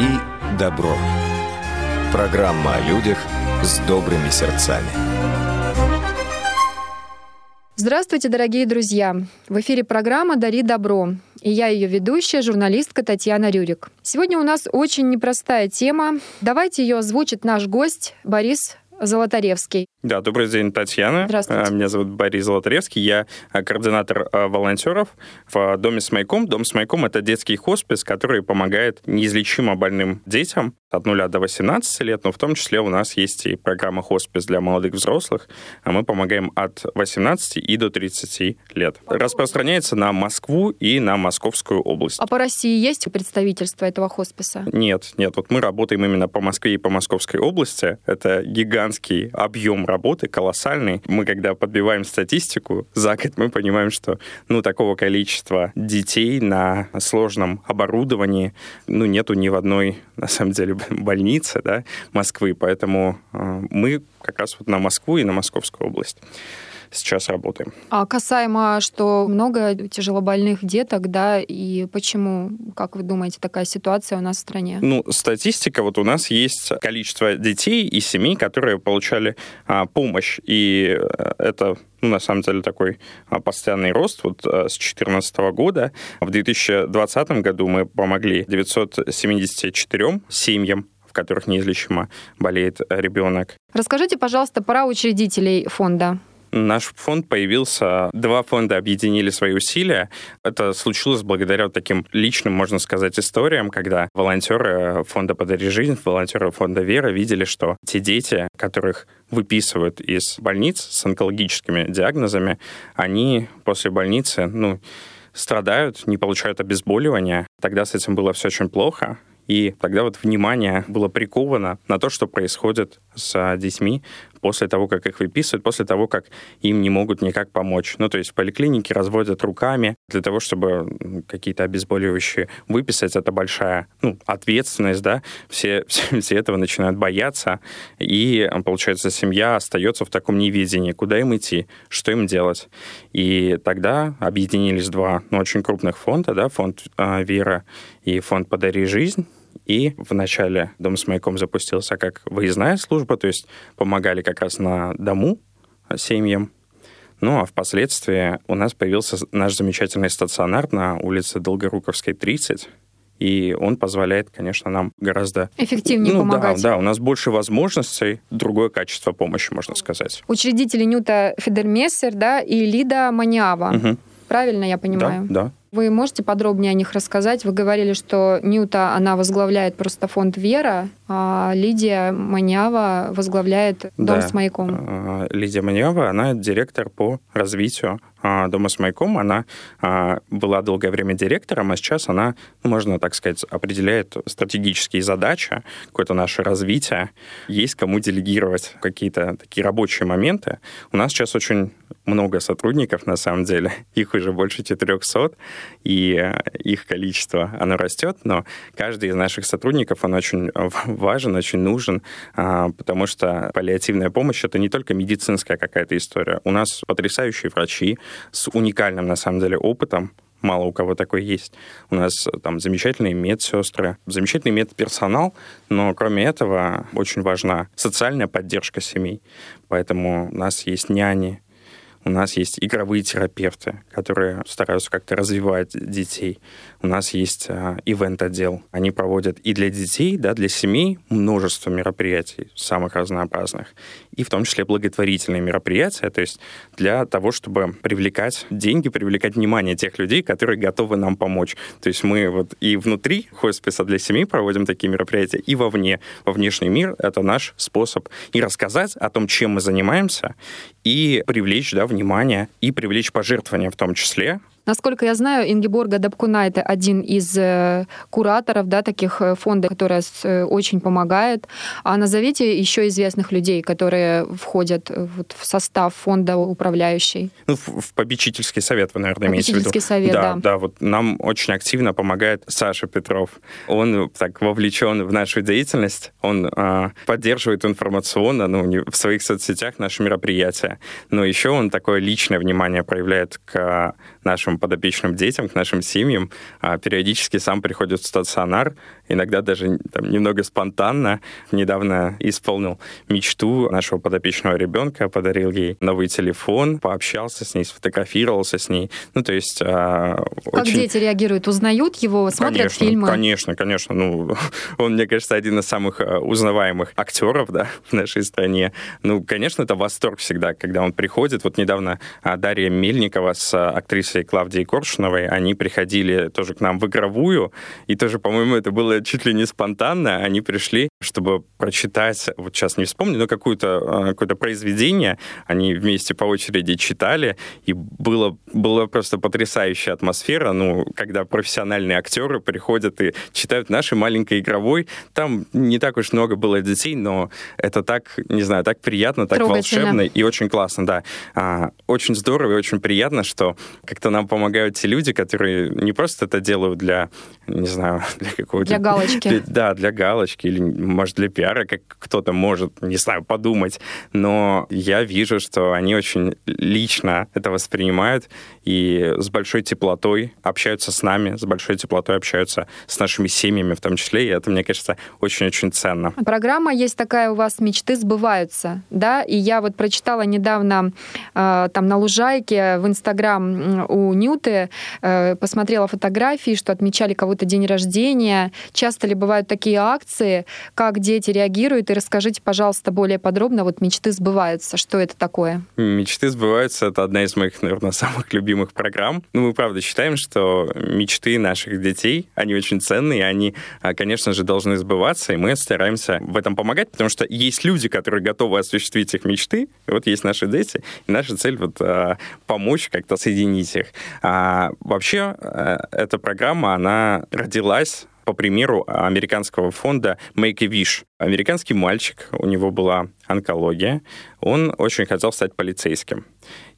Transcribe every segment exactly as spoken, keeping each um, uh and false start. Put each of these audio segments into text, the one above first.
«Дари добро». Программа о людях с добрыми сердцами. Здравствуйте, дорогие друзья! В эфире программа «Дари добро». И я ее ведущая, журналистка Татьяна Рюрик. Сегодня у нас очень непростая тема. Давайте ее озвучит наш гость Борис Золотаревский. Да, добрый день, Татьяна. Здравствуйте. Меня зовут Борис Золотаревский. Я координатор волонтеров в Доме с маяком. Дом с маяком — это детский хоспис, который помогает неизлечимо больным детям от нуля до восемнадцати лет. Но в том числе у нас есть и программа хоспис для молодых взрослых. А мы помогаем от восемнадцати и до тридцати лет. Распространяется на Москву и на Московскую область. А по России есть представительство этого хосписа? Нет, нет. Вот мы работаем именно по Москве и по Московской области. Это гигантский объем работы, колоссальный. Мы, когда подбиваем статистику за год, мы понимаем, что, ну, такого количества детей на сложном оборудовании, ну, нету ни в одной, на самом деле, больнице, да, Москвы. Поэтому э, мы как раз вот на Москву и на Московскую область сейчас работаем. А касаемо, что много тяжелобольных деток, да, и почему, как вы думаете, такая ситуация у нас в стране? Ну, статистика, вот у нас есть количество детей и семей, которые получали а, помощь, и это... Ну, на самом деле, такой постоянный рост вот с две тысячи четырнадцатого года. В две тысячи двадцатом году мы помогли девятьсот семьдесят четырем семьям, в которых неизлечимо болеет ребенок. Расскажите, пожалуйста, про учредителей фонда. Наш фонд появился, два фонда объединили свои усилия. Это случилось благодаря вот таким личным, можно сказать, историям, когда волонтеры фонда «Подари жизнь», волонтеры фонда «Вера» видели, что те дети, которых выписывают из больниц с онкологическими диагнозами, они после больницы, ну, страдают, не получают обезболивания. Тогда с этим было все очень плохо. И тогда вот внимание было приковано на то, что происходит с детьми после того, как их выписывают, после того, как им не могут никак помочь. Ну, то есть поликлиники разводят руками для того, чтобы какие-то обезболивающие выписать. Это большая, ну, ответственность, да. Все, все, все этого начинают бояться. И, получается, семья остается в таком неведении. Куда им идти? Что им делать? И тогда объединились два, ну, очень крупных фонда, да, фонд э, «Вера» и фонд «Подари жизнь». И в начале «Дом с маяком» запустился как выездная служба, то есть помогали как раз на дому семьям. Ну, а впоследствии у нас появился наш замечательный стационар на улице Долгоруковской, тридцать. И он позволяет, конечно, нам гораздо... Эффективнее ну, помогать. Да, да, у нас больше возможностей, другое качество помощи, можно сказать. Учредители Нюта Федермессер, да, и Лида Moniава. Угу. Правильно я понимаю? Да, да. Вы можете подробнее о них рассказать? Вы говорили, что Нюта, она возглавляет просто фонд «Вера», а Лидия Moniава возглавляет «Дом да. с маяком». Лидия Moniава, она директор по развитию «Дома с маяком». Она была долгое время директором, а сейчас она, можно так сказать, определяет стратегические задачи, какое-то наше развитие. Есть кому делегировать какие-то такие рабочие моменты. У нас сейчас очень много сотрудников, на самом деле. Их уже больше четырехсот. И их количество, оно растет, но каждый из наших сотрудников, он очень важен, очень нужен, потому что паллиативная помощь — это не только медицинская какая-то история. У нас потрясающие врачи с уникальным, на самом деле, опытом. Мало у кого такой есть. У нас там замечательные медсестры, замечательный медперсонал, но кроме этого очень важна социальная поддержка семей. Поэтому у нас есть няни, у нас есть игровые терапевты, которые стараются как-то развивать детей. У нас есть а, ивент-отдел. Они проводят и для детей, да, для семей множество мероприятий, самых разнообразных. И в том числе благотворительные мероприятия, то есть для того, чтобы привлекать деньги, привлекать внимание тех людей, которые готовы нам помочь. То есть мы вот и внутри хосписа для семей проводим такие мероприятия, и вовне, во внешний мир. Это наш способ и рассказать о том, чем мы занимаемся, и привлечь, да, внимание, и привлечь пожертвования в том числе. Насколько я знаю, Ингеборга Дапкунайте — один из кураторов, да, таких фондов, который очень помогает. А назовите еще известных людей, которые входят вот в состав фонда управляющий. Ну, в, в попечительский совет, вы, наверное, имеете в виду. Попечительский совет, да. Да, да, вот нам очень активно помогает Саша Петров. Он так вовлечен в нашу деятельность, он а, поддерживает информационно, ну, в своих соцсетях наши мероприятия. Но еще он такое личное внимание проявляет к нашим подопечным детям, к нашим семьям. Периодически сам приходит в стационар, иногда даже там, немного спонтанно. Недавно исполнил мечту нашего подопечного ребенка, подарил ей новый телефон, пообщался с ней, сфотографировался с ней. Ну, то есть... Как очень... дети реагируют? Узнают его? Смотрят конечно, фильмы? Конечно, конечно. Ну, он, мне кажется, один из самых узнаваемых актеров, да, в нашей стране. Ну, конечно, это восторг всегда, когда он приходит. Вот недавно Дарья Мельникова с актрисой Клавдией Коршуновой, они приходили тоже к нам в игровую, и тоже, по-моему, это было чуть ли не спонтанно. Они пришли, чтобы прочитать, вот сейчас не вспомню, но какое-то, какое-то произведение. Они вместе по очереди читали, и было, была просто потрясающая атмосфера, ну, когда профессиональные актеры приходят и читают нашей маленькой игровой. Там не так уж много было детей, но это так, не знаю, так приятно, так трогательно, волшебно и очень классно, да. А, очень здорово и очень приятно, что как-то нам помогают те люди, которые не просто это делают для, не знаю, для какого-то... Для галочки. Для, да, для галочки или, может, для пиара, как кто-то может, не знаю, подумать. Но я вижу, что они очень лично это воспринимают и с большой теплотой общаются с нами, с большой теплотой общаются с нашими семьями в том числе, и это, мне кажется, очень-очень ценно. Программа есть такая у вас «Мечты сбываются», да? И я вот прочитала недавно э, там на лужайке в Инстаграм у Нюты, э, посмотрела фотографии, что отмечали кого-то день рождения. Часто ли бывают такие акции? Как дети реагируют? И расскажите, пожалуйста, более подробно, вот «Мечты сбываются», что это такое? «Мечты сбываются» — это одна из моих, наверное, самых любимых программ. Ну, мы, правда, считаем, что мечты наших детей, они очень ценные, они, конечно же, должны сбываться, и мы стараемся в этом помогать, потому что есть люди, которые готовы осуществить их мечты, и вот есть наши дети, и наша цель вот помочь как-то соединить их. А вообще, эта программа, она родилась по примеру американского фонда Make a Wish. Американский мальчик, у него была онкология, он очень хотел стать полицейским.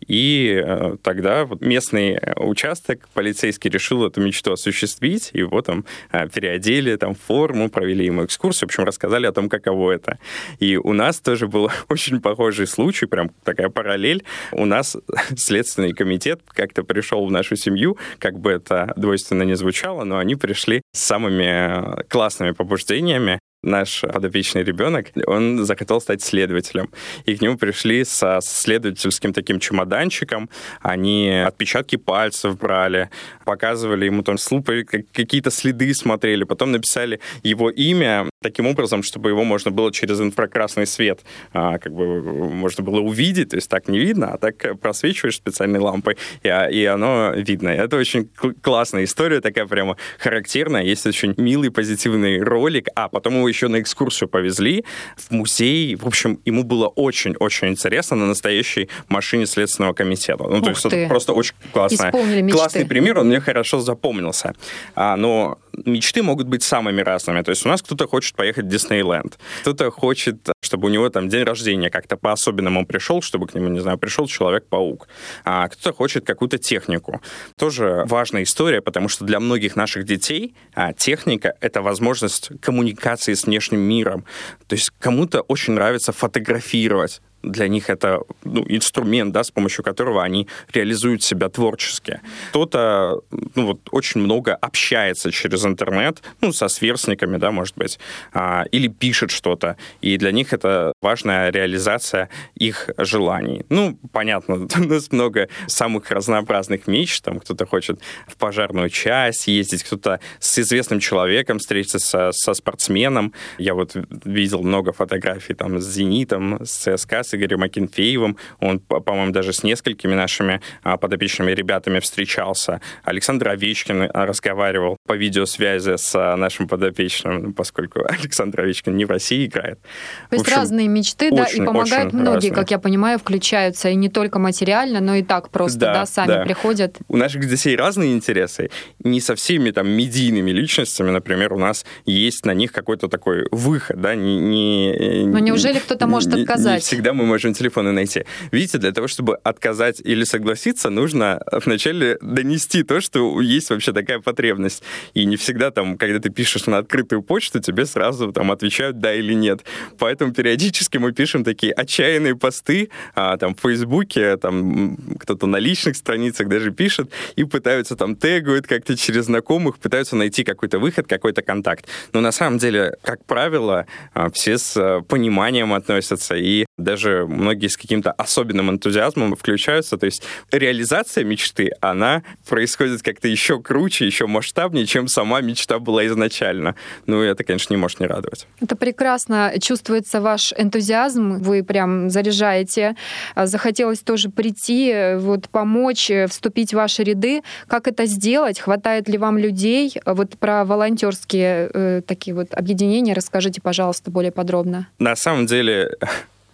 И э, тогда вот местный участок полицейский решил эту мечту осуществить, его там э, переодели, там форму, провели ему экскурсию, в общем, рассказали о том, каково это. И у нас тоже был очень похожий случай, прям такая параллель. У нас Следственный комитет как-то пришел в нашу семью, как бы это двойственно не звучало, но они пришли с самыми классными побуждениями. Наш подопечный ребенок, он захотел стать следователем. И к нему пришли со следовательским таким чемоданчиком. Они отпечатки пальцев брали, показывали ему там с лупой, какие-то следы смотрели. Потом написали его имя таким образом, чтобы его можно было через инфракрасный свет а, как бы можно было увидеть. То есть так не видно, а так просвечиваешь специальной лампой, и, и оно видно. Это очень классная история, такая прямо характерная. Есть очень милый, позитивный ролик. А потом его еще на экскурсию повезли в музей. В общем, ему было очень-очень интересно на настоящей машине Следственного комитета. Ну, ух, то есть ты. Это просто очень классная, классный пример, он мне хорошо запомнился. А, но мечты могут быть самыми разными. То есть у нас кто-то хочет поехать в Диснейленд, кто-то хочет, чтобы у него там день рождения как-то по-особенному пришел, чтобы к нему, не знаю, пришел Человек-паук. А кто-то хочет какую-то технику. Тоже важная история, потому что для многих наших детей а, техника — это возможность коммуникации с внешним миром. То есть кому-то очень нравится фотографировать. Для них это ну, инструмент, да, с помощью которого они реализуют себя творчески. Кто-то ну, вот, очень много общается через интернет, ну, со сверстниками, да, может быть, а, или пишет что-то, и для них это важная реализация их желаний. Ну, понятно, у нас много самых разнообразных мечт, там кто-то хочет в пожарную часть ездить, кто-то с известным человеком встретиться, со, со спортсменом. Я вот видел много фотографий там с «Зенитом», с ЦСКА, с Игорем Акинфеевым, он, по-моему, даже с несколькими нашими подопечными ребятами встречался. Александр Овечкин разговаривал по видеосвязи с нашим подопечным, поскольку Александр Овечкин не в России играет. То есть в общем, разные мечты, очень, да, и помогают многие, разные. Как я понимаю, включаются, и не только материально, но и так просто, да, да сами да. приходят. У наших детей разные интересы, не со всеми там медийными личностями, например, у нас есть на них какой-то такой выход, да, не... не но неужели кто-то не, может отказать? Не всегда мы можем телефоны найти. Видите, для того, чтобы отказать или согласиться, нужно вначале донести то, что есть вообще такая потребность. И не всегда, там, когда ты пишешь на открытую почту, тебе сразу там отвечают «да» или «нет». Поэтому периодически мы пишем такие отчаянные посты а, там, в Фейсбуке, там, кто-то на личных страницах даже пишет, и пытаются там тегают как-то через знакомых, пытаются найти какой-то выход, какой-то контакт. Но на самом деле, как правило, все с пониманием относятся, и даже многие с каким-то особенным энтузиазмом включаются. То есть реализация мечты, она происходит как-то еще круче, еще масштабнее, чем сама мечта была изначально. Ну, это, конечно, не может не радовать. Это прекрасно чувствуется ваш энтузиазм. Вы прям заряжаете. Захотелось тоже прийти, вот, помочь, вступить в ваши ряды. Как это сделать? Хватает ли вам людей? Вот про волонтерские э, такие вот объединения расскажите, пожалуйста, более подробно. На самом деле...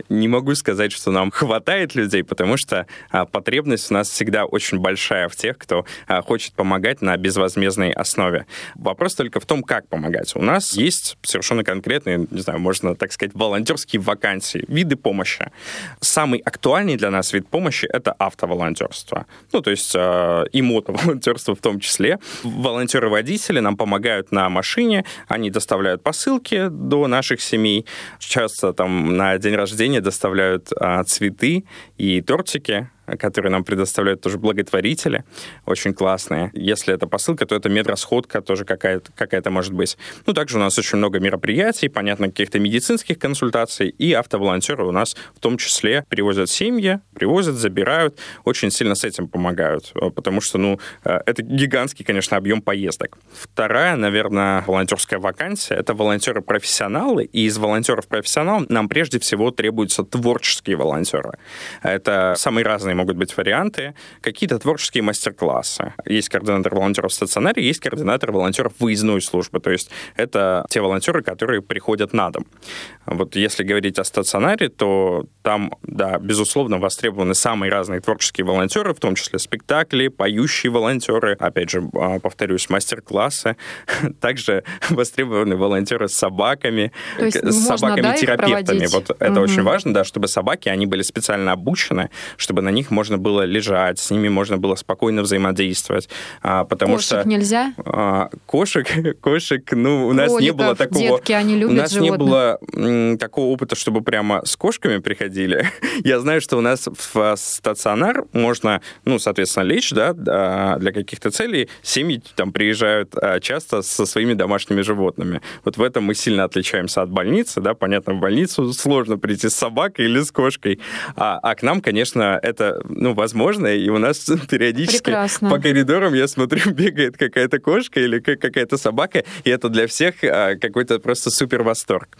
Не могу сказать, что нам хватает людей, потому что а, потребность у нас всегда очень большая в тех, кто а, хочет помогать на безвозмездной основе. Вопрос только в том, как помогать. У нас есть совершенно конкретные, не знаю, можно так сказать, волонтерские вакансии, виды помощи. Самый актуальный для нас вид помощи — это автоволонтерство. Ну, то есть а, и мотоволонтерство в том числе. Волонтеры-водители нам помогают на машине, они доставляют посылки до наших семей. Часто там на день рождения доставляют а, цветы и тортики, которые нам предоставляют тоже благотворители, очень классные. Если это посылка, то это медрасходка тоже какая-то, какая-то может быть. Ну, также у нас очень много мероприятий, понятно, каких-то медицинских консультаций, и автоволонтеры у нас в том числе привозят семьи, привозят, забирают, очень сильно с этим помогают, потому что, ну, это гигантский, конечно, объем поездок. Вторая, наверное, волонтерская вакансия — это волонтеры-профессионалы, и из волонтеров-профессионалов нам прежде всего требуются творческие волонтеры. Это самые разные могут быть варианты, какие-то творческие мастер-классы. Есть координатор волонтеров в стационаре, есть координатор волонтеров выездной службы, то есть это те волонтеры, которые приходят на дом. Вот если говорить о стационаре, то там, да, безусловно, востребованы самые разные творческие волонтеры, в том числе спектакли, поющие волонтеры, опять же, повторюсь, мастер-классы. Также востребованы волонтеры с собаками, то есть с собаками-терапевтами. Да, вот это угу. очень важно, да, чтобы собаки, они были специально обучены, чтобы на них можно было лежать, с ними можно было спокойно взаимодействовать, потому кошек что... нельзя? Кошек, кошек, ну, у нас Кроликов, не было такого... Детки, они любят у нас животных. Не было м, такого опыта, чтобы прямо с кошками приходили. Я знаю, что у нас в стационар можно, ну, соответственно, лечь, да, для каких-то целей. Семьи там приезжают часто со своими домашними животными. Вот в этом мы сильно отличаемся от больницы, да, понятно, в больницу сложно прийти с собакой или с кошкой, а, а к нам, конечно, это ну, возможно, и у нас периодически прекрасно. По коридорам, я смотрю, бегает какая-то кошка или какая-то собака, и это для всех какой-то просто супер восторг.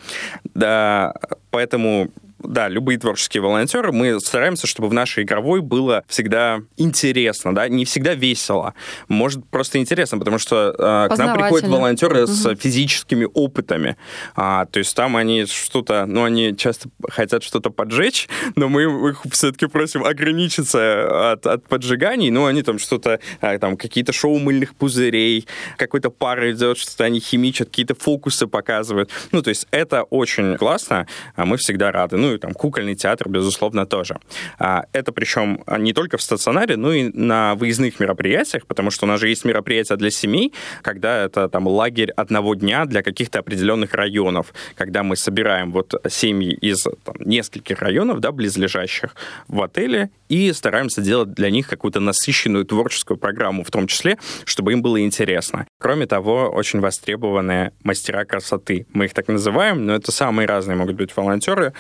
Да, поэтому... Да, любые творческие волонтеры, мы стараемся, чтобы в нашей игровой было всегда интересно, да, не всегда весело. Может, просто интересно, потому что э, к нам приходят волонтеры угу. с физическими опытами. А, то есть там они что-то, ну, они часто хотят что-то поджечь, но мы их все-таки просим ограничиться от, от поджиганий, ну, они там что-то, там, какие-то шоу мыльных пузырей, какой-то пар идет, что-то они химичат, какие-то фокусы показывают. Ну, то есть это очень классно, а мы всегда рады. Ну, и там кукольный театр, безусловно, тоже. Это причем не только в стационаре, но и на выездных мероприятиях, потому что у нас же есть мероприятия для семей, когда это там лагерь одного дня для каких-то определенных районов, когда мы собираем вот семьи из там, нескольких районов, да, близлежащих в отеле, и стараемся делать для них какую-то насыщенную творческую программу, в том числе, чтобы им было интересно. Кроме того, очень востребованы мастера красоты. Мы их так называем, но это самые разные могут быть волонтеры,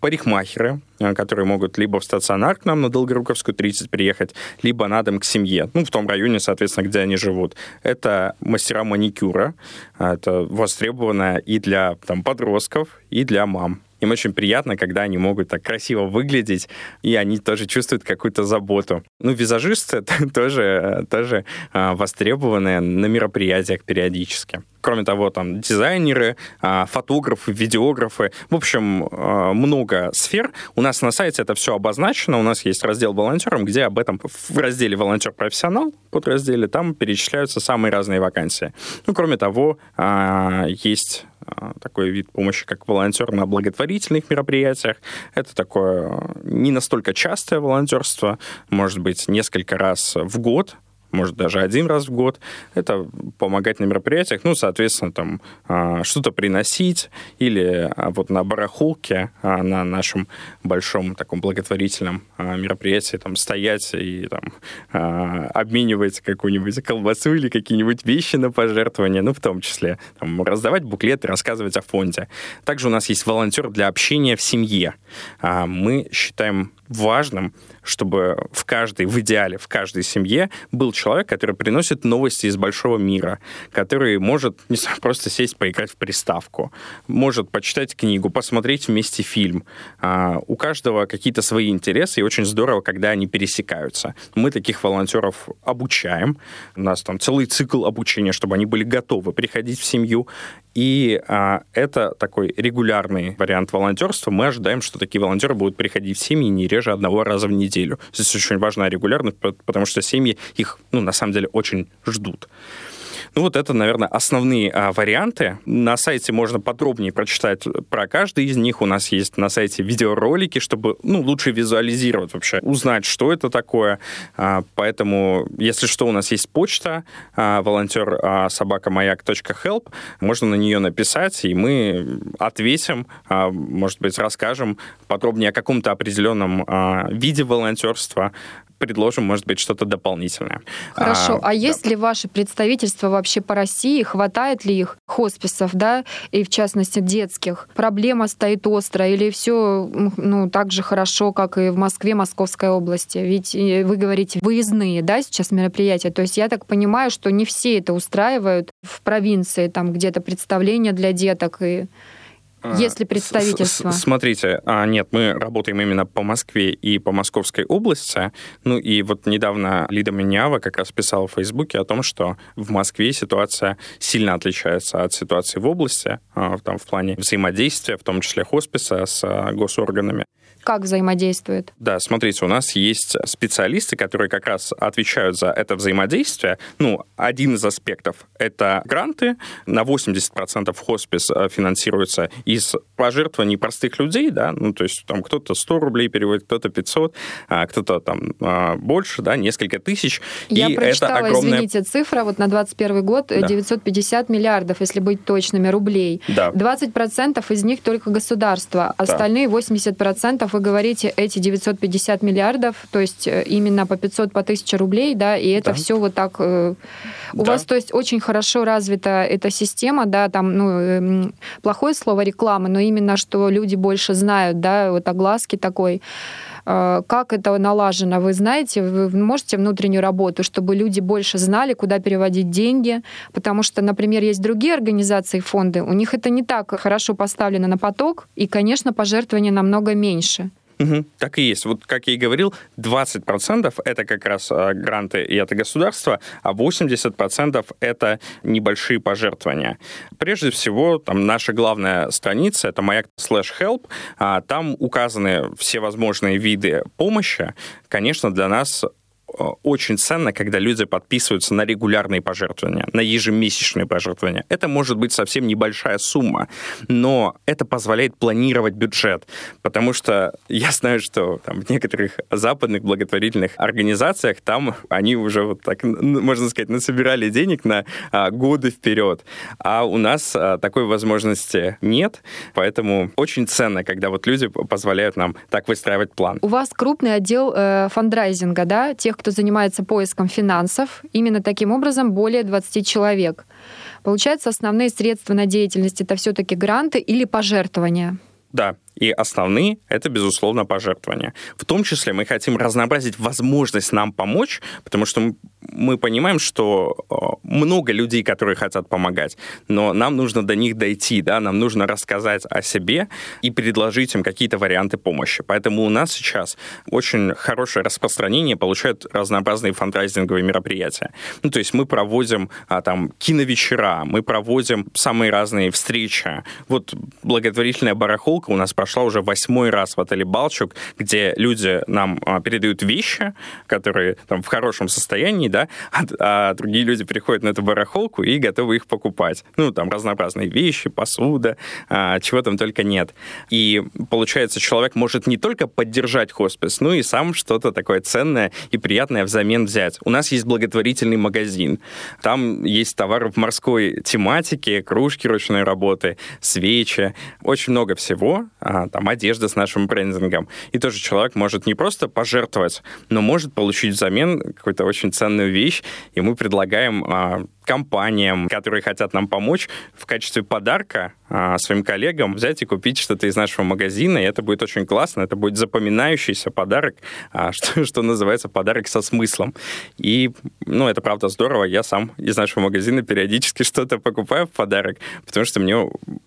парикмахеры, которые могут либо в стационар к нам на Долгоруковскую тридцать приехать, либо на дом к семье, ну, в том районе, соответственно, где они живут. Это мастера маникюра, это востребовано и для там, подростков, и для мам. Им очень приятно, когда они могут так красиво выглядеть, и они тоже чувствуют какую-то заботу. Ну, визажисты тоже, тоже востребованы на мероприятиях периодически. Кроме того, там дизайнеры, фотографы, видеографы. В общем, много сфер. У нас на сайте это все обозначено. У нас есть раздел «Волонтерам», где об этом в разделе «Волонтер-профессионал» подразделе там перечисляются самые разные вакансии. Ну, кроме того, есть такой вид помощи, как волонтер на благотворительных мероприятиях. Это такое не настолько частое волонтерство, может быть, несколько раз в год, может, даже один раз в год. Это помогать на мероприятиях, ну, соответственно, там что-то приносить или вот на барахолке, на нашем большом таком благотворительном мероприятии там стоять и там обменивать какую-нибудь колбасу или какие-нибудь вещи на пожертвования, ну, в том числе там раздавать буклеты, рассказывать о фонде. Также у нас есть волонтер для общения в семье. Мы считаем важным, чтобы в каждой, в идеале, в каждой семье был человек, который приносит новости из большого мира, который может, не знаю, просто сесть поиграть в приставку, может почитать книгу, посмотреть вместе фильм. А, у каждого какие-то свои интересы, и очень здорово, когда они пересекаются. Мы таких волонтеров обучаем. У нас там целый цикл обучения, чтобы они были готовы приходить в семью. И а, это такой регулярный вариант волонтерства. Мы ожидаем, что такие волонтеры будут приходить в семьи не реже одного раза в неделю. Здесь очень важна регулярность, потому что семьи их, ну, на самом деле, очень ждут. Ну, вот это, наверное, основные а, варианты. На сайте можно подробнее прочитать про каждый из них. У нас есть на сайте видеоролики, чтобы, ну, лучше визуализировать вообще, узнать, что это такое. А, поэтому, если что, у нас есть почта а, волонтер собака маяк точка хелп. Можно на нее написать, и мы ответим, а, может быть, расскажем подробнее о каком-то определенном а, виде волонтерства, предложим, может быть, что-то дополнительное. Хорошо. А, а есть да. ли ваши представительства вообще по России? Хватает ли их хосписов, да, и в частности детских? Проблема стоит остро или все, ну, так же хорошо, как и в Москве, Московской области? Ведь вы говорите, выездные, да, сейчас мероприятия. То есть я так понимаю, что не все это устраивают в провинции, там где-то представления для деток и... Есть ли представительство? Смотрите, нет, мы работаем именно по Москве и по Московской области. Ну и вот недавно Лида Moniава как раз писала в Фейсбуке о том, что в Москве ситуация сильно отличается от ситуации в области, там, в плане взаимодействия, в том числе хосписа с госорганами. Как взаимодействует? Да, смотрите, у нас есть специалисты, которые как раз отвечают за это взаимодействие. Ну, один из аспектов — это гранты. На восемьдесят процентов хоспис финансируется из пожертвований простых людей, да, ну, то есть там кто-то сто рублей переводит, кто-то пятьсот, кто-то там больше, да, несколько тысяч. Я и прочитала, это огромная... извините, цифра вот на двадцать первый год, да. девятьсот пятьдесят миллиардов, если быть точными, рублей. Да. двадцать процентов из них только государство, остальные да. восемьдесят процентов вы говорите, эти девятьсот пятьдесят миллиардов, то есть именно по пятьсот, по тысяче рублей, да, и это да. все вот так... У да. вас, то есть, очень хорошо развита эта система, да, там, ну, плохое слово реклама, но именно, что люди больше знают, да, вот огласки такой. Как это налажено? Вы знаете, вы можете внутреннюю работу, чтобы люди больше знали, куда переводить деньги? Потому что, например, есть другие организации, фонды, у них это не так хорошо поставлено на поток, и, конечно, пожертвования намного меньше. Угу, так и есть. Вот, как я и говорил, двадцать процентов это как раз гранты и это государство, а восемьдесят процентов это небольшие пожертвования. Прежде всего, там наша главная страница, это маяк слэш хелп, там указаны все возможные виды помощи. Конечно, для нас очень ценно, когда люди подписываются на регулярные пожертвования, на ежемесячные пожертвования. Это может быть совсем небольшая сумма, но это позволяет планировать бюджет, потому что я знаю, что там, в некоторых западных благотворительных организациях там они уже вот так, можно сказать, насобирали денег на а, годы вперед, а у нас а, такой возможности нет, поэтому очень ценно, когда вот люди позволяют нам так выстраивать план. У вас крупный отдел э, фандрайзинга, да, тех, кто занимается поиском финансов, именно таким образом более двадцать человек. Получается, основные средства на деятельность — это все-таки гранты или пожертвования? Да. И основные — это, безусловно, пожертвования. В том числе мы хотим разнообразить возможность нам помочь, потому что мы мы понимаем, что много людей, которые хотят помогать, но нам нужно до них дойти, да, нам нужно рассказать о себе и предложить им какие-то варианты помощи. Поэтому у нас сейчас очень хорошее распространение получают разнообразные фандрайзинговые мероприятия. Ну, то есть мы проводим а, там киновечера, мы проводим самые разные встречи. Вот благотворительная барахолка у нас прошла уже восьмой раз в отеле «Балчук», где люди нам а, передают вещи, которые там в хорошем состоянии, да, а, а другие люди приходят на эту барахолку и готовы их покупать. Ну, там разнообразные вещи, посуда, а, чего там только нет. И получается, человек может не только поддержать хоспис, но и сам что-то такое ценное и приятное взамен взять. У нас есть благотворительный магазин. Там есть товары в морской тематике, кружки ручной работы, свечи, очень много всего. А, там одежда с нашим брендингом. И тоже человек может не просто пожертвовать, но может получить взамен какую-то очень ценную вещь. И мы предлагаем а, компаниям, которые хотят нам помочь, в качестве подарка а, своим коллегам взять и купить что-то из нашего магазина. И это будет очень классно. Это будет запоминающийся подарок, а, что, что называется подарок со смыслом. И, ну, это правда здорово. Я сам из нашего магазина периодически что-то покупаю в подарок, потому что мне,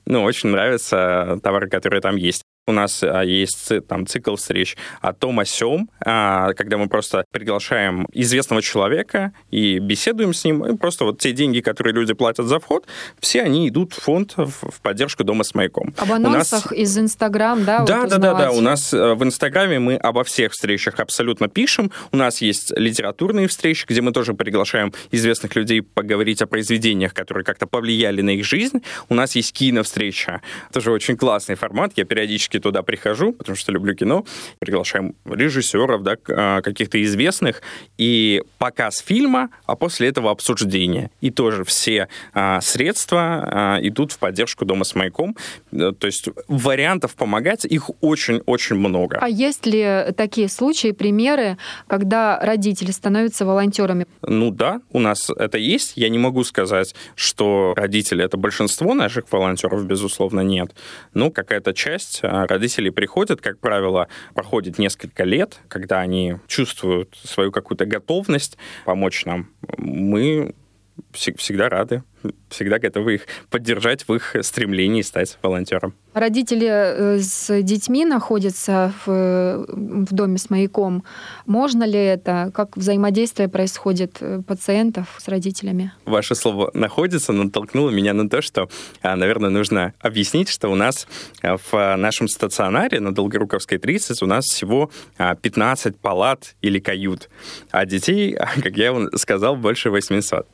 ну, очень нравятся товары, которые там есть. У нас есть там цикл встреч о том, о сём, когда мы просто приглашаем известного человека и беседуем с ним. И просто вот те деньги, которые люди платят за вход, все они идут в фонд в поддержку «Дома с маяком». Об анонсах у нас... из Инстаграм, да? Да, вот да, да, да. У нас в Инстаграме мы обо всех встречах абсолютно пишем. У нас есть литературные встречи, где мы тоже приглашаем известных людей поговорить о произведениях, которые как-то повлияли на их жизнь. У нас есть киновстреча. Тоже очень классный формат. Я периодически туда прихожу, потому что люблю кино, приглашаем режиссеров, да, каких-то известных, и показ фильма, а после этого обсуждение. И тоже все а, средства а, идут в поддержку «Дома с маяком». То есть вариантов помогать их очень-очень много. А есть ли такие случаи, примеры, когда родители становятся волонтерами? Ну да, у нас это есть. Я не могу сказать, что родители — это большинство наших волонтеров, безусловно, нет. Но какая-то часть... Родители приходят, как правило, проходит несколько лет, когда они чувствуют свою какую-то готовность помочь нам. Мы всегда рады, всегда готовы их поддержать в их стремлении стать волонтером. Родители с детьми находятся в, в доме с маяком. Можно ли это? Как взаимодействие происходит пациентов с родителями? Ваше слово «находится» натолкнуло меня на то, что, наверное, нужно объяснить, что у нас в нашем стационаре на Долгоруковской тридцать у нас всего пятнадцать палат или кают, а детей, как я вам сказал, больше восьмисот.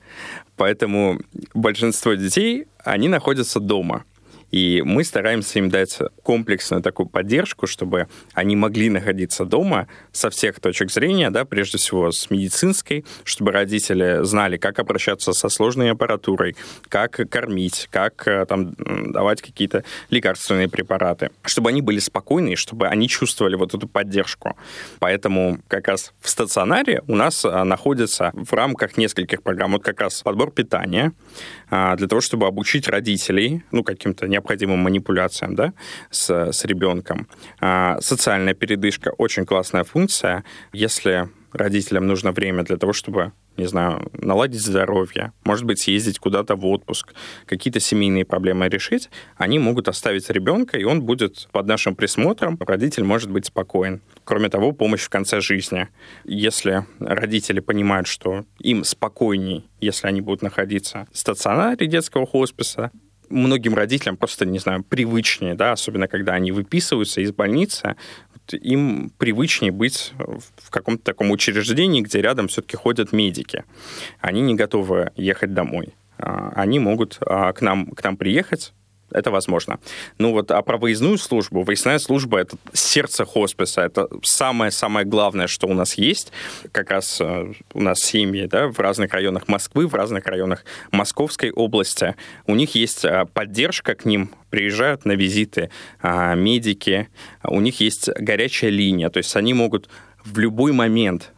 Поэтому большинство детей, они находятся дома. И мы стараемся им дать комплексную такую поддержку, чтобы они могли находиться дома со всех точек зрения, да, прежде всего с медицинской, чтобы родители знали, как обращаться со сложной аппаратурой, как кормить, как там, давать какие-то лекарственные препараты, чтобы они были спокойны, чтобы они чувствовали вот эту поддержку. Поэтому как раз в стационаре у нас находится в рамках нескольких программ вот как раз подбор питания для того, чтобы обучить родителей, ну, каким-то необходимым необходимым манипуляциям, да, с, с ребенком. А, социальная передышка — очень классная функция. Если родителям нужно время для того, чтобы, не знаю, наладить здоровье, может быть, съездить куда-то в отпуск, какие-то семейные проблемы решить, они могут оставить ребенка, и он будет под нашим присмотром, родитель может быть спокоен. Кроме того, помощь в конце жизни. Если родители понимают, что им спокойней, если они будут находиться в стационаре детского хосписа, многим родителям просто, не знаю, привычнее, да, особенно когда они выписываются из больницы, им привычнее быть в каком-то таком учреждении, где рядом все-таки ходят медики. Они не готовы ехать домой. Они могут к нам, к нам приехать, это возможно. Ну вот, а про выездную службу. Выездная служба — это сердце хосписа, это самое-самое главное, что у нас есть. Как раз у нас семьи, да, в разных районах Москвы, в разных районах Московской области. У них есть поддержка, к ним приезжают на визиты медики, у них есть горячая линия, то есть они могут в любой момент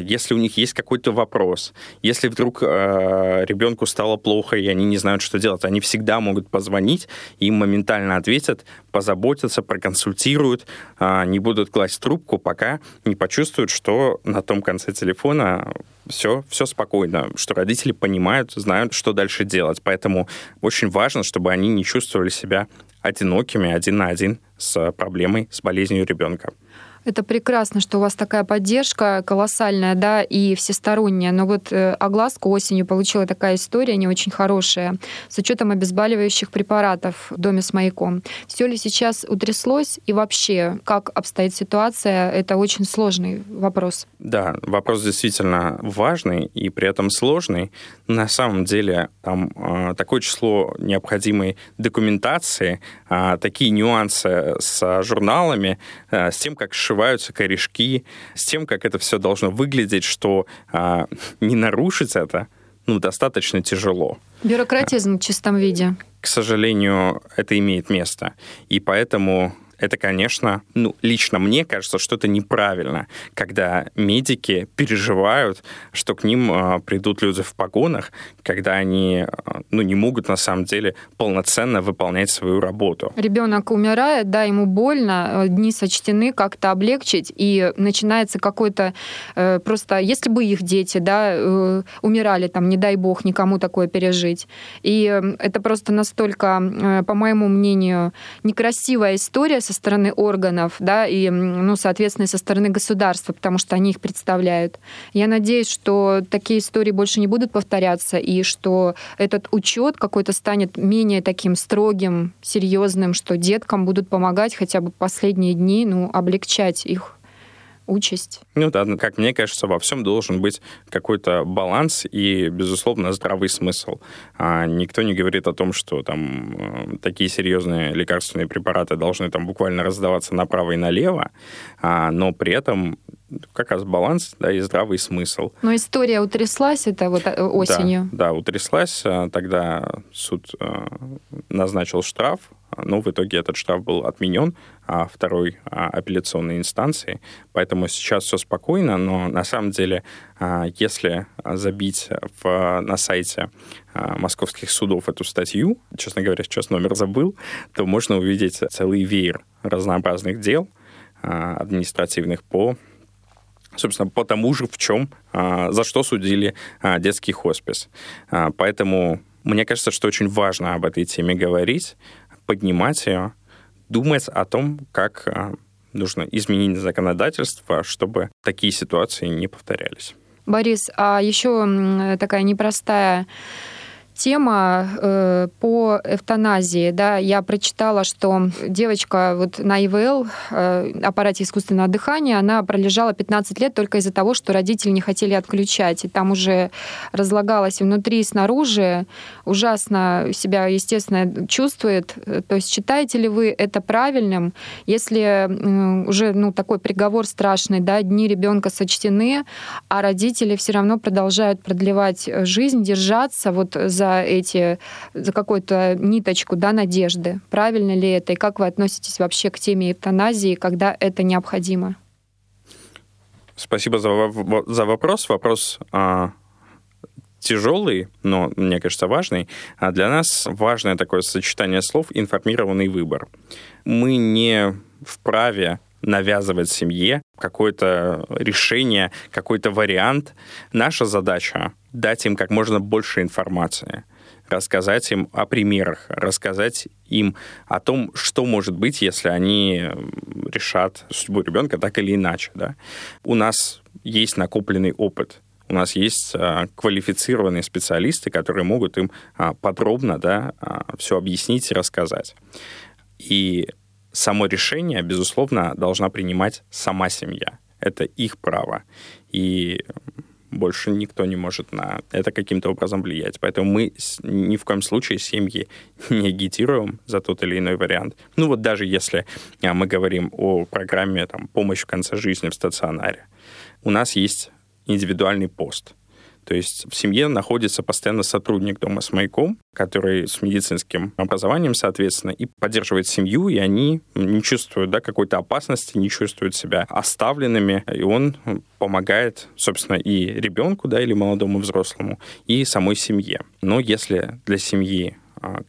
если у них есть какой-то вопрос, если вдруг э, ребенку стало плохо, и они не знают, что делать, они всегда могут позвонить, им моментально ответят, позаботятся, проконсультируют, э, не будут класть трубку, пока не почувствуют, что на том конце телефона все, все спокойно, что родители понимают, знают, что дальше делать. Поэтому очень важно, чтобы они не чувствовали себя одинокими один на один с проблемой, с болезнью ребенка. Это прекрасно, что у вас такая поддержка колоссальная, да, и всесторонняя. Но вот огласку осенью получила такая история не очень хорошая с учетом обезболивающих препаратов в доме с маяком. Все ли сейчас утряслось и вообще, как обстоит ситуация, это очень сложный вопрос. Да, вопрос действительно важный и при этом сложный. На самом деле там э, такое число необходимой документации, э, такие нюансы с журналами, э, с тем, как сшиваются корешки, с тем, как это все должно выглядеть, что а, не нарушить это, ну, достаточно тяжело. Бюрократизм а, в чистом виде. К сожалению, это имеет место. И поэтому это, конечно, ну, лично мне кажется, что это неправильно, когда медики переживают, что к ним а, придут люди в погонах, когда они а, ну, не могут, на самом деле, полноценно выполнять свою работу. Ребенок умирает, да, ему больно, дни сочтены, как-то облегчить, и начинается какой-то э, просто... Если бы их дети, да, э, умирали, там, не дай бог, никому такое пережить. И это просто настолько, э, по моему мнению, некрасивая история со стороны органов, да, и, ну, соответственно, со стороны государства, потому что они их представляют. Я надеюсь, что такие истории больше не будут повторяться, и что этот учет какой-то станет менее таким строгим, серьезным, что деткам будут помогать хотя бы последние дни, ну, облегчать их участь. Ну да, как мне кажется, во всем должен быть какой-то баланс и, безусловно, здравый смысл. А никто не говорит о том, что там такие серьезные лекарственные препараты должны там буквально раздаваться направо и налево, а, но при этом как раз баланс, да, и здравый смысл. Но история утряслась, это вот осенью. Да, да, утряслась. Тогда суд назначил штраф, но в итоге этот штраф был отменен второй апелляционной инстанции. Поэтому сейчас все спокойно, но на самом деле, если забить в, на сайте московских судов эту статью, честно говоря, сейчас номер забыл, то можно увидеть целый веер разнообразных дел административных по собственно, по тому же, в чем, за что судили детский хоспис. Поэтому мне кажется, что очень важно об этой теме говорить, поднимать ее, думать о том, как нужно изменить законодательство, чтобы такие ситуации не повторялись. Борис, а еще такая непростая тема э, по эвтаназии, да, я прочитала, что девочка вот на ИВЛ, э, аппарате искусственного дыхания, она пролежала пятнадцать лет только из-за того, что родители не хотели отключать, и там уже разлагалась и внутри, и снаружи, ужасно себя, естественно, чувствует. То есть считаете ли вы это правильным, если э, уже, ну, такой приговор страшный, да, дни ребенка сочтены, а родители все равно продолжают продлевать жизнь, держаться вот за за эти, за какую-то ниточку, да, надежды. Правильно ли это? И как вы относитесь вообще к теме эвтаназии, когда это необходимо? Спасибо за, за вопрос. Вопрос а, тяжелый, но, мне кажется, важный. А для нас важное такое сочетание слов «информированный выбор». Мы не вправе навязывать семье какое-то решение, какой-то вариант. Наша задача — дать им как можно больше информации, рассказать им о примерах, рассказать им о том, что может быть, если они решат судьбу ребенка так или иначе. Да? У нас есть накопленный опыт, у нас есть а, квалифицированные специалисты, которые могут им а, подробно, да, а, все объяснить и рассказать. И само решение, безусловно, должна принимать сама семья. Это их право. И больше никто не может на это каким-то образом влиять. Поэтому мы ни в коем случае семьи не агитируем за тот или иной вариант. Ну вот даже если мы говорим о программе там, «Помощь в конце жизни в стационаре», у нас есть индивидуальный пост. То есть в семье находится постоянно сотрудник дома с маяком, который с медицинским образованием, соответственно, и поддерживает семью, и они не чувствуют, да, какой-то опасности, не чувствуют себя оставленными, и он помогает, собственно, и ребенку, да, или молодому взрослому, и самой семье. Но если для семьи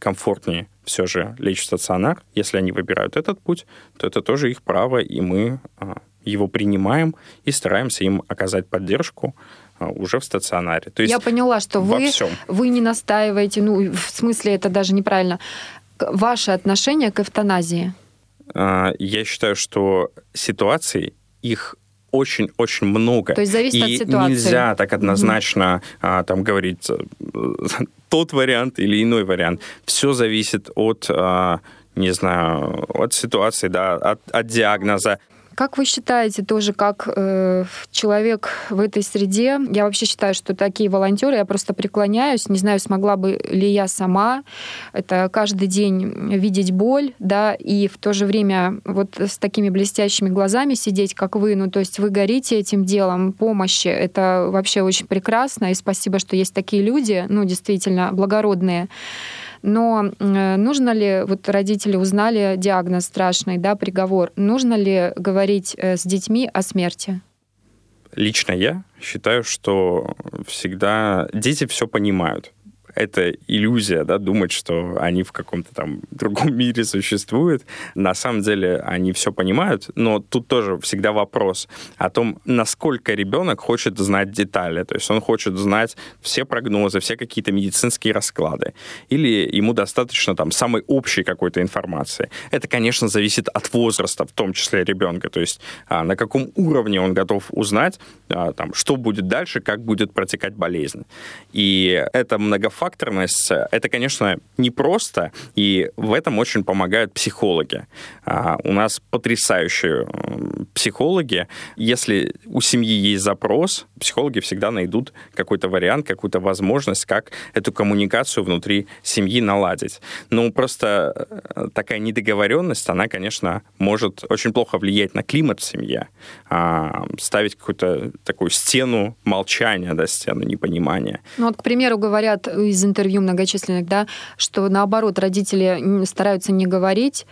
комфортнее все же лечь в стационар, если они выбирают этот путь, то это тоже их право, и мы его принимаем и стараемся им оказать поддержку уже в стационаре. То есть я поняла, что вы, вы не настаиваете, ну, в смысле, это даже неправильно, ваше отношение к эвтаназии? Я считаю, что ситуации их очень-очень много. То есть зависит и от ситуации. Нельзя так однозначно mm-hmm. там говорить тот вариант или иной вариант. Все зависит от, не знаю, от ситуации, да, от, от диагноза. Как вы считаете, тоже как э, человек в этой среде, я вообще считаю, что такие волонтеры, я просто преклоняюсь, не знаю, смогла бы ли я сама это каждый день видеть боль, да, и в то же время вот с такими блестящими глазами сидеть, как вы, ну, то есть вы горите этим делом помощи, это вообще очень прекрасно, и спасибо, что есть такие люди, ну, действительно, благородные. Но нужно ли, вот родители узнали диагноз страшный, да, приговор, нужно ли говорить с детьми о смерти? Лично я считаю, что всегда дети все понимают. Это иллюзия, да, думать, что они в каком-то там другом мире существуют. На самом деле они все понимают, но тут тоже всегда вопрос о том, насколько ребенок хочет знать детали. То есть он хочет знать все прогнозы, все какие-то медицинские расклады. Или ему достаточно там самой общей какой-то информации. Это, конечно, зависит от возраста, в том числе ребенка. То есть на каком уровне он готов узнать, там, что будет дальше, как будет протекать болезнь. И это многофакторно. Факторность, это, конечно, непросто, и в этом очень помогают психологи. А, у нас потрясающие психологи. Если у семьи есть запрос, психологи всегда найдут какой-то вариант, какую-то возможность, как эту коммуникацию внутри семьи наладить. Но просто такая недоговоренность, она, конечно, может очень плохо влиять на климат в семье, а, ставить какую-то такую стену молчания, да, стену непонимания. Ну вот, к примеру, говорят из интервью многочисленных, да, что наоборот родители стараются не говорить,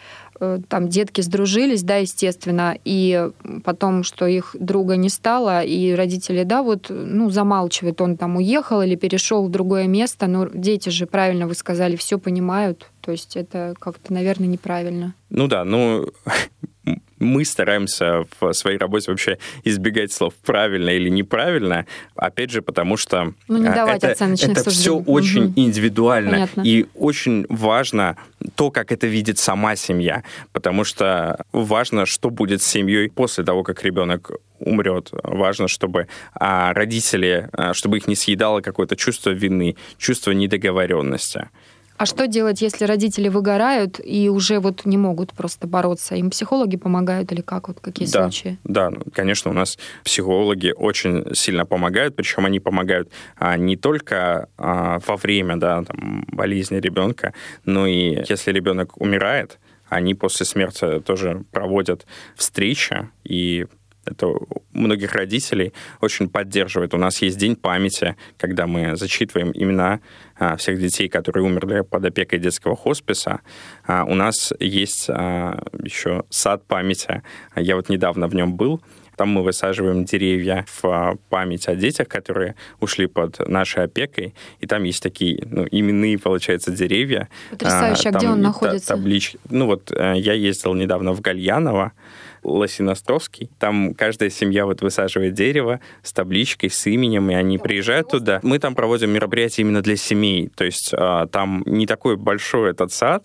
там детки сдружились, да, естественно, и потом, что их друга не стало, и родители, да, вот, ну, замалчивают, он там уехал или перешел в другое место, но дети же, правильно вы сказали, все понимают, то есть это как-то, наверное, неправильно. Ну да, ну... Мы стараемся в своей работе вообще избегать слов «правильно» или «неправильно», опять же, потому что ну, не давать это, это все очень угу. индивидуально. Понятно. И очень важно то, как это видит сама семья, потому что важно, что будет с семьей после того, как ребенок умрет. Важно, чтобы родители, чтобы их не съедало какое-то чувство вины, чувство недоговоренности. А что делать, если родители выгорают и уже вот не могут просто бороться? Им психологи помогают или как? Вот какие да, случаи? Да, конечно, у нас психологи очень сильно помогают, причем они помогают а, не только а, во время да, там, болезни ребенка, но и если ребенок умирает, они после смерти тоже проводят встречи, и это многих родителей очень поддерживает. У нас есть День памяти, когда мы зачитываем имена всех детей, которые умерли под опекой детского хосписа. У нас есть еще сад памяти. Я вот недавно в нем был. Там мы высаживаем деревья в память о детях, которые ушли под нашей опекой. И там есть такие, ну, именные, получается, деревья. Потрясающе. А где он находится? Таблички. Ну вот я ездил недавно в Гальяново, Лосиностровский. Там каждая семья вот высаживает дерево с табличкой, с именем, и они приезжают туда. Мы там проводим мероприятия именно для семей. То есть там не такой большой этот сад.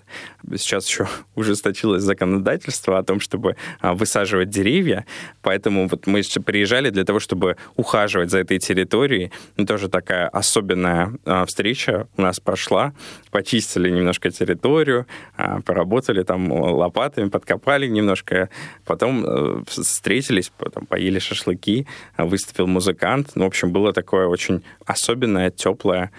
Сейчас еще ужесточилось законодательство о том, чтобы высаживать деревья. Поэтому вот мы приезжали для того, чтобы ухаживать за этой территорией. И тоже такая особенная встреча у нас прошла. Почистили немножко территорию, поработали там лопатами, подкопали немножко. Потом встретились, потом поели шашлыки, выступил музыкант. Ну, в общем, было такое очень особенное, теплое,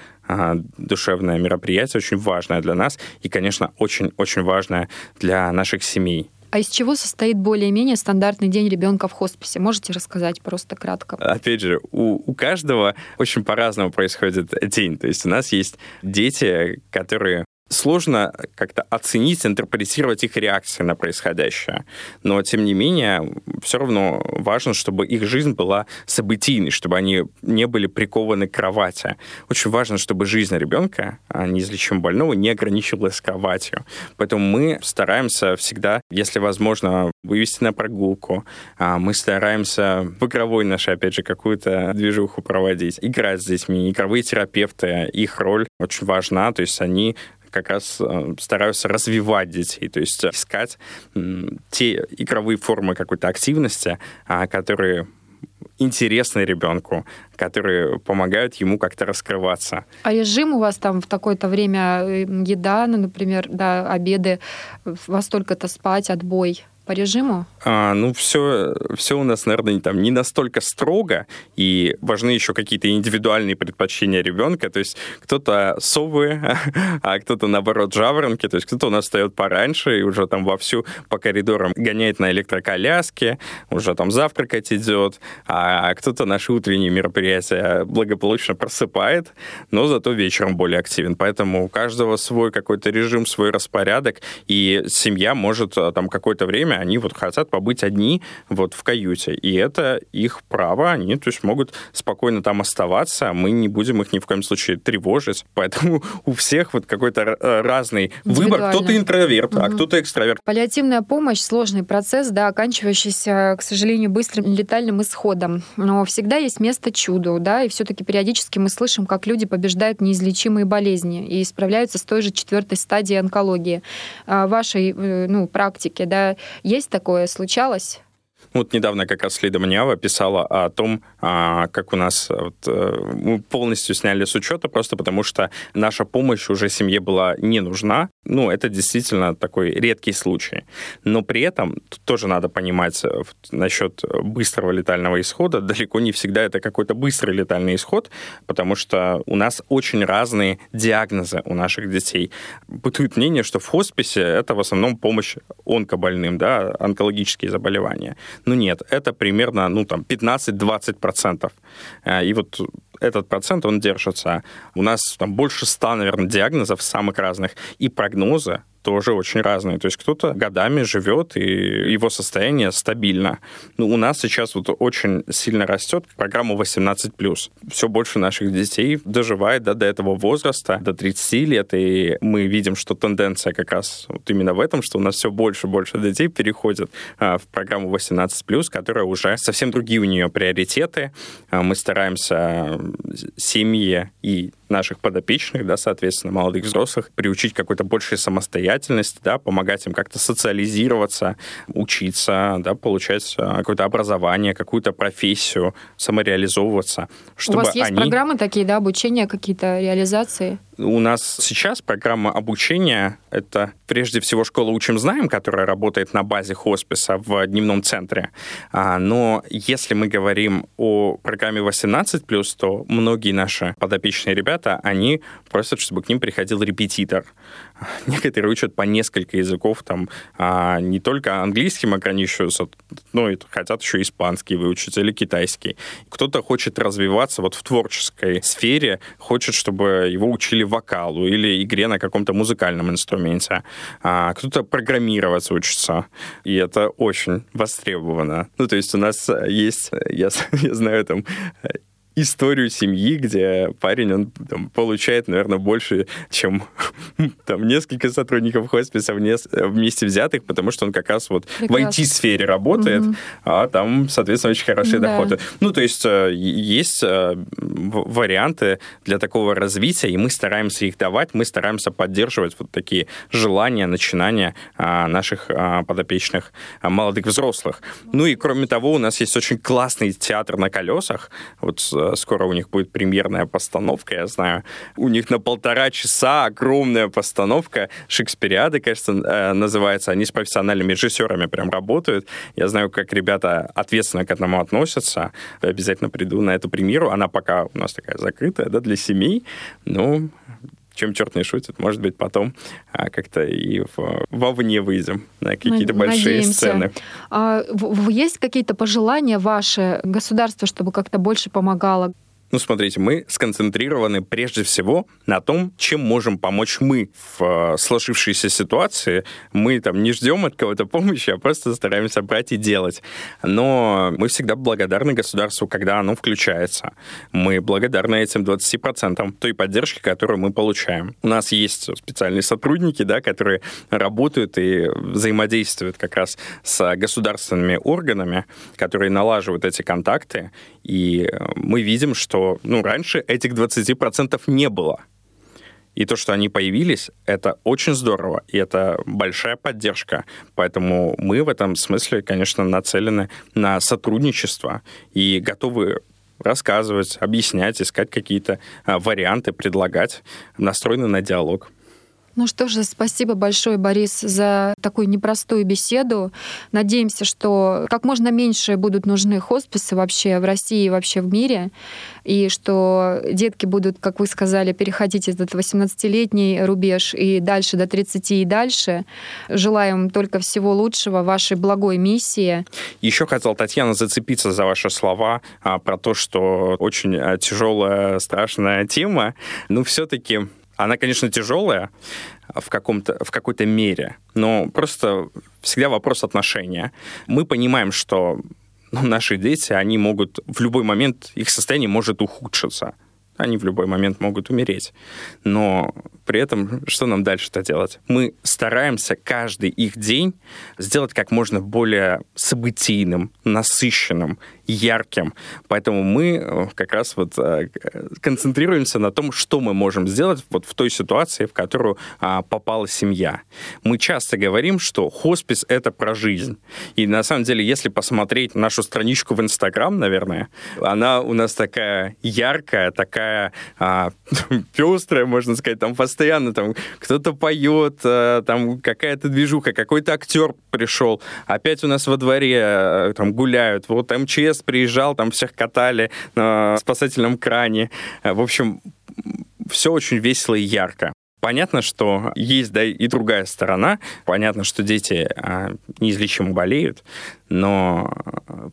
душевное мероприятие, очень важное для нас и, конечно, очень-очень важное для наших семей. А из чего состоит более-менее стандартный день ребенка в хосписе? Можете рассказать просто кратко? Опять же, у, у каждого очень по-разному происходит день. То есть у нас есть дети, которые... Сложно как-то оценить, интерпретировать их реакции на происходящее. Но, тем не менее, все равно важно, чтобы их жизнь была событийной, чтобы они не были прикованы к кровати. Очень важно, чтобы жизнь ребенка, неизлечимо больного, не ограничивалась кроватью. Поэтому мы стараемся всегда, если возможно, вывести на прогулку. Мы стараемся в игровой нашей, опять же, какую-то движуху проводить, играть с детьми. Игровые терапевты, их роль очень важна. То есть они... как раз стараются развивать детей, то есть искать те игровые формы какой-то активности, которые интересны ребенку, которые помогают ему как-то раскрываться. А режим у вас там в такое-то время еда, ну, например, да, обеды, во столько-то спать, отбой? По режиму? А, ну, все, все у нас, наверное, там не настолько строго, и важны еще какие-то индивидуальные предпочтения ребенка. То есть кто-то совы, а кто-то, наоборот, жаворонки. То есть кто-то у нас встает пораньше и уже там вовсю по коридорам гоняет на электроколяске, уже там завтракать идет, а кто-то наши утренние мероприятия благополучно просыпает, но зато вечером более активен. Поэтому у каждого свой какой-то режим, свой распорядок, и семья может там какое-то время они вот хотят побыть одни вот в каюте, и это их право, они, то есть, могут спокойно там оставаться, мы не будем их ни в коем случае тревожить, поэтому у всех вот какой-то разный выбор, кто-то интроверт, угу. а кто-то экстраверт. Паллиативная помощь — сложный процесс, да, оканчивающийся, к сожалению, быстрым летальным исходом, но всегда есть место чуду, да, и все-таки периодически мы слышим, как люди побеждают неизлечимые болезни и справляются с той же четвертой стадией онкологии. В вашей, ну, практике, да, есть такое? Случалось? Вот недавно как раз Лида Moniава писала о том, как у нас вот, мы полностью сняли с учета, просто потому что наша помощь уже семье была не нужна. Ну, это действительно такой редкий случай. Но при этом тут тоже надо понимать вот, насчет быстрого летального исхода. Далеко не всегда это какой-то быстрый летальный исход, потому что у нас очень разные диагнозы у наших детей. Бытует мнение, что в хосписе это в основном помощь онкобольным, да, онкологические заболевания. Ну нет, это примерно ну, там, пятнадцать-двадцать процентов. И вот этот процент, он держится. У нас там больше ста, наверное, диагнозов самых разных. И прогнозы тоже очень разные. То есть кто-то годами живет, и его состояние стабильно. Ну, у нас сейчас вот очень сильно растет программа восемнадцать плюс. Все больше наших детей доживает да, до этого возраста, до тридцати лет, и мы видим, что тенденция как раз вот именно в этом, что у нас все больше и больше детей переходит а, в программу восемнадцать плюс, которая уже совсем другие у нее приоритеты. А, мы стараемся семьи и наших подопечных, да, соответственно, молодых взрослых, приучить какой-то большей самостоятельности, да, помогать им как-то социализироваться, учиться, да, получать какое-то образование, какую-то профессию, самореализовываться. Чтобы у вас есть они... программы такие, да, обучения, какие-то реализации? У нас сейчас программа обучения — это прежде всего школа «Учим, знаем», которая работает на базе хосписа в дневном центре. Но если мы говорим о программе восемнадцать плюс, то многие наши подопечные ребята, они просят, чтобы к ним приходил репетитор. Некоторые учат по несколько языков, там не только английским ограничиваются, но и хотят еще испанский выучить или китайский. Кто-то хочет развиваться вот в творческой сфере, хочет, чтобы его учили вокалу или игре на каком-то музыкальном инструменте. А кто-то программировать учится, и это очень востребовано. Ну, то есть у нас есть, я, я знаю, там... историю семьи, где парень, он там, получает, наверное, больше, чем там, несколько сотрудников хосписа вместе взятых, потому что он как раз вот прекрасно в ай ти-сфере работает, mm-hmm. а там, соответственно, очень хорошие да. доходы. Ну, то есть есть варианты для такого развития, и мы стараемся их давать, мы стараемся поддерживать вот такие желания, начинания наших подопечных молодых взрослых. Ну и, кроме того, у нас есть очень классный театр на колесах, вот скоро у них будет премьерная постановка, я знаю. У них на полтора часа огромная постановка. «Шекспириады», кажется, называется. Они с профессиональными режиссерами прям работают. Я знаю, как ребята ответственно к этому относятся. Обязательно приду на эту премьеру. Она пока у нас такая закрытая, да, для семей. Ну... чем черт не шутит, может быть, потом а, как-то и в, вовне выйдем на какие-то Над- большие надеемся. Сцены. А, есть какие-то пожелания ваши государству, чтобы как-то больше помогало? Ну, смотрите, мы сконцентрированы прежде всего на том, чем можем помочь мы в сложившейся ситуации. Мы там не ждем от кого-то помощи, а просто стараемся брать и делать. Но мы всегда благодарны государству, когда оно включается. Мы благодарны этим двадцати процентам той поддержки, которую мы получаем. У нас есть специальные сотрудники, да, которые работают и взаимодействуют как раз с государственными органами, которые налаживают эти контакты. И мы видим, что что ну, раньше этих двадцати процентов не было. И то, что они появились, это очень здорово, и это большая поддержка. Поэтому мы в этом смысле, конечно, нацелены на сотрудничество и готовы рассказывать, объяснять, искать какие-то варианты, предлагать, настроены на диалог. Ну что же, спасибо большое, Борис, за такую непростую беседу. Надеемся, что как можно меньше будут нужны хосписы вообще в России и вообще в мире, и что детки будут, как вы сказали, переходить этот восемнадцатилетний рубеж и дальше до тридцати и дальше. Желаем только всего лучшего вашей благой миссии. Еще хотел, Татьяна, зацепиться за ваши слова а, про то, что очень тяжелая, страшная тема, но все-таки... Она, конечно, тяжелая в, каком-то, в какой-то мере, но просто всегда вопрос отношения. Мы понимаем, что ну, наши дети, они могут в любой момент, их состояние может ухудшиться. Они в любой момент могут умереть. Но при этом что нам дальше-то делать? Мы стараемся каждый их день сделать как можно более событийным, насыщенным, ярким. Поэтому мы как раз вот концентрируемся на том, что мы можем сделать вот в той ситуации, в которую попала семья. Мы часто говорим, что хоспис — это про жизнь. И на самом деле, если посмотреть нашу страничку в Инстаграм, наверное, она у нас такая яркая, такая А, пестрая, можно сказать, там постоянно там кто-то поет, там какая-то движуха, какой-то актер пришел, опять у нас во дворе там гуляют, вот эм че эс приезжал, там всех катали на спасательном кране. В общем, все очень весело и ярко. Понятно, что есть, да, и другая сторона. Понятно, что дети а, неизлечимо болеют, но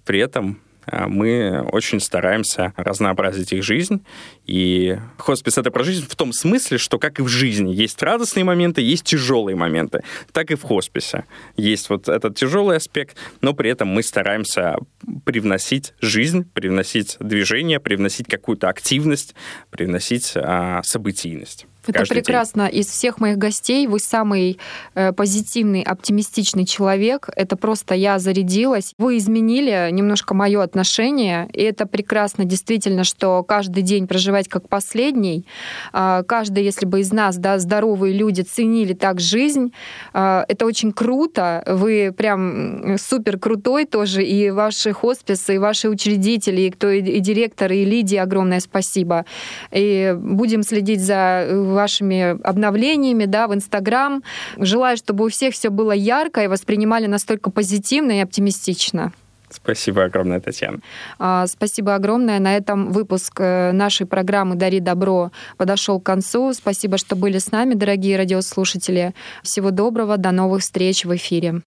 при этом мы очень стараемся разнообразить их жизнь. И хоспис — это про жизнь в том смысле, что как и в жизни есть радостные моменты, есть тяжелые моменты, так и в хосписе есть вот этот тяжелый аспект, но при этом мы стараемся привносить жизнь, привносить движение, привносить какую-то активность, привносить а, событийность. Это Каждый прекрасно. День. Из всех моих гостей вы самый э, позитивный, оптимистичный человек. Это просто я зарядилась. Вы изменили немножко мое отношение, и это прекрасно действительно, что каждый день проживать как последний. Э, каждый, если бы из нас, да, здоровые люди ценили так жизнь, э, это очень круто. Вы прям супер крутой тоже, и ваши хосписы, и ваши учредители, и кто и, и директор, и Лидии огромное спасибо. И будем следить за вашими обновлениями, да, в Инстаграм. Желаю, чтобы у всех все было ярко и воспринимали настолько позитивно и оптимистично. Спасибо огромное, Татьяна. Спасибо огромное. На этом выпуск нашей программы «Дари добро» подошел к концу. Спасибо, что были с нами, дорогие радиослушатели. Всего доброго, до новых встреч в эфире.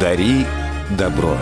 «Дари добро».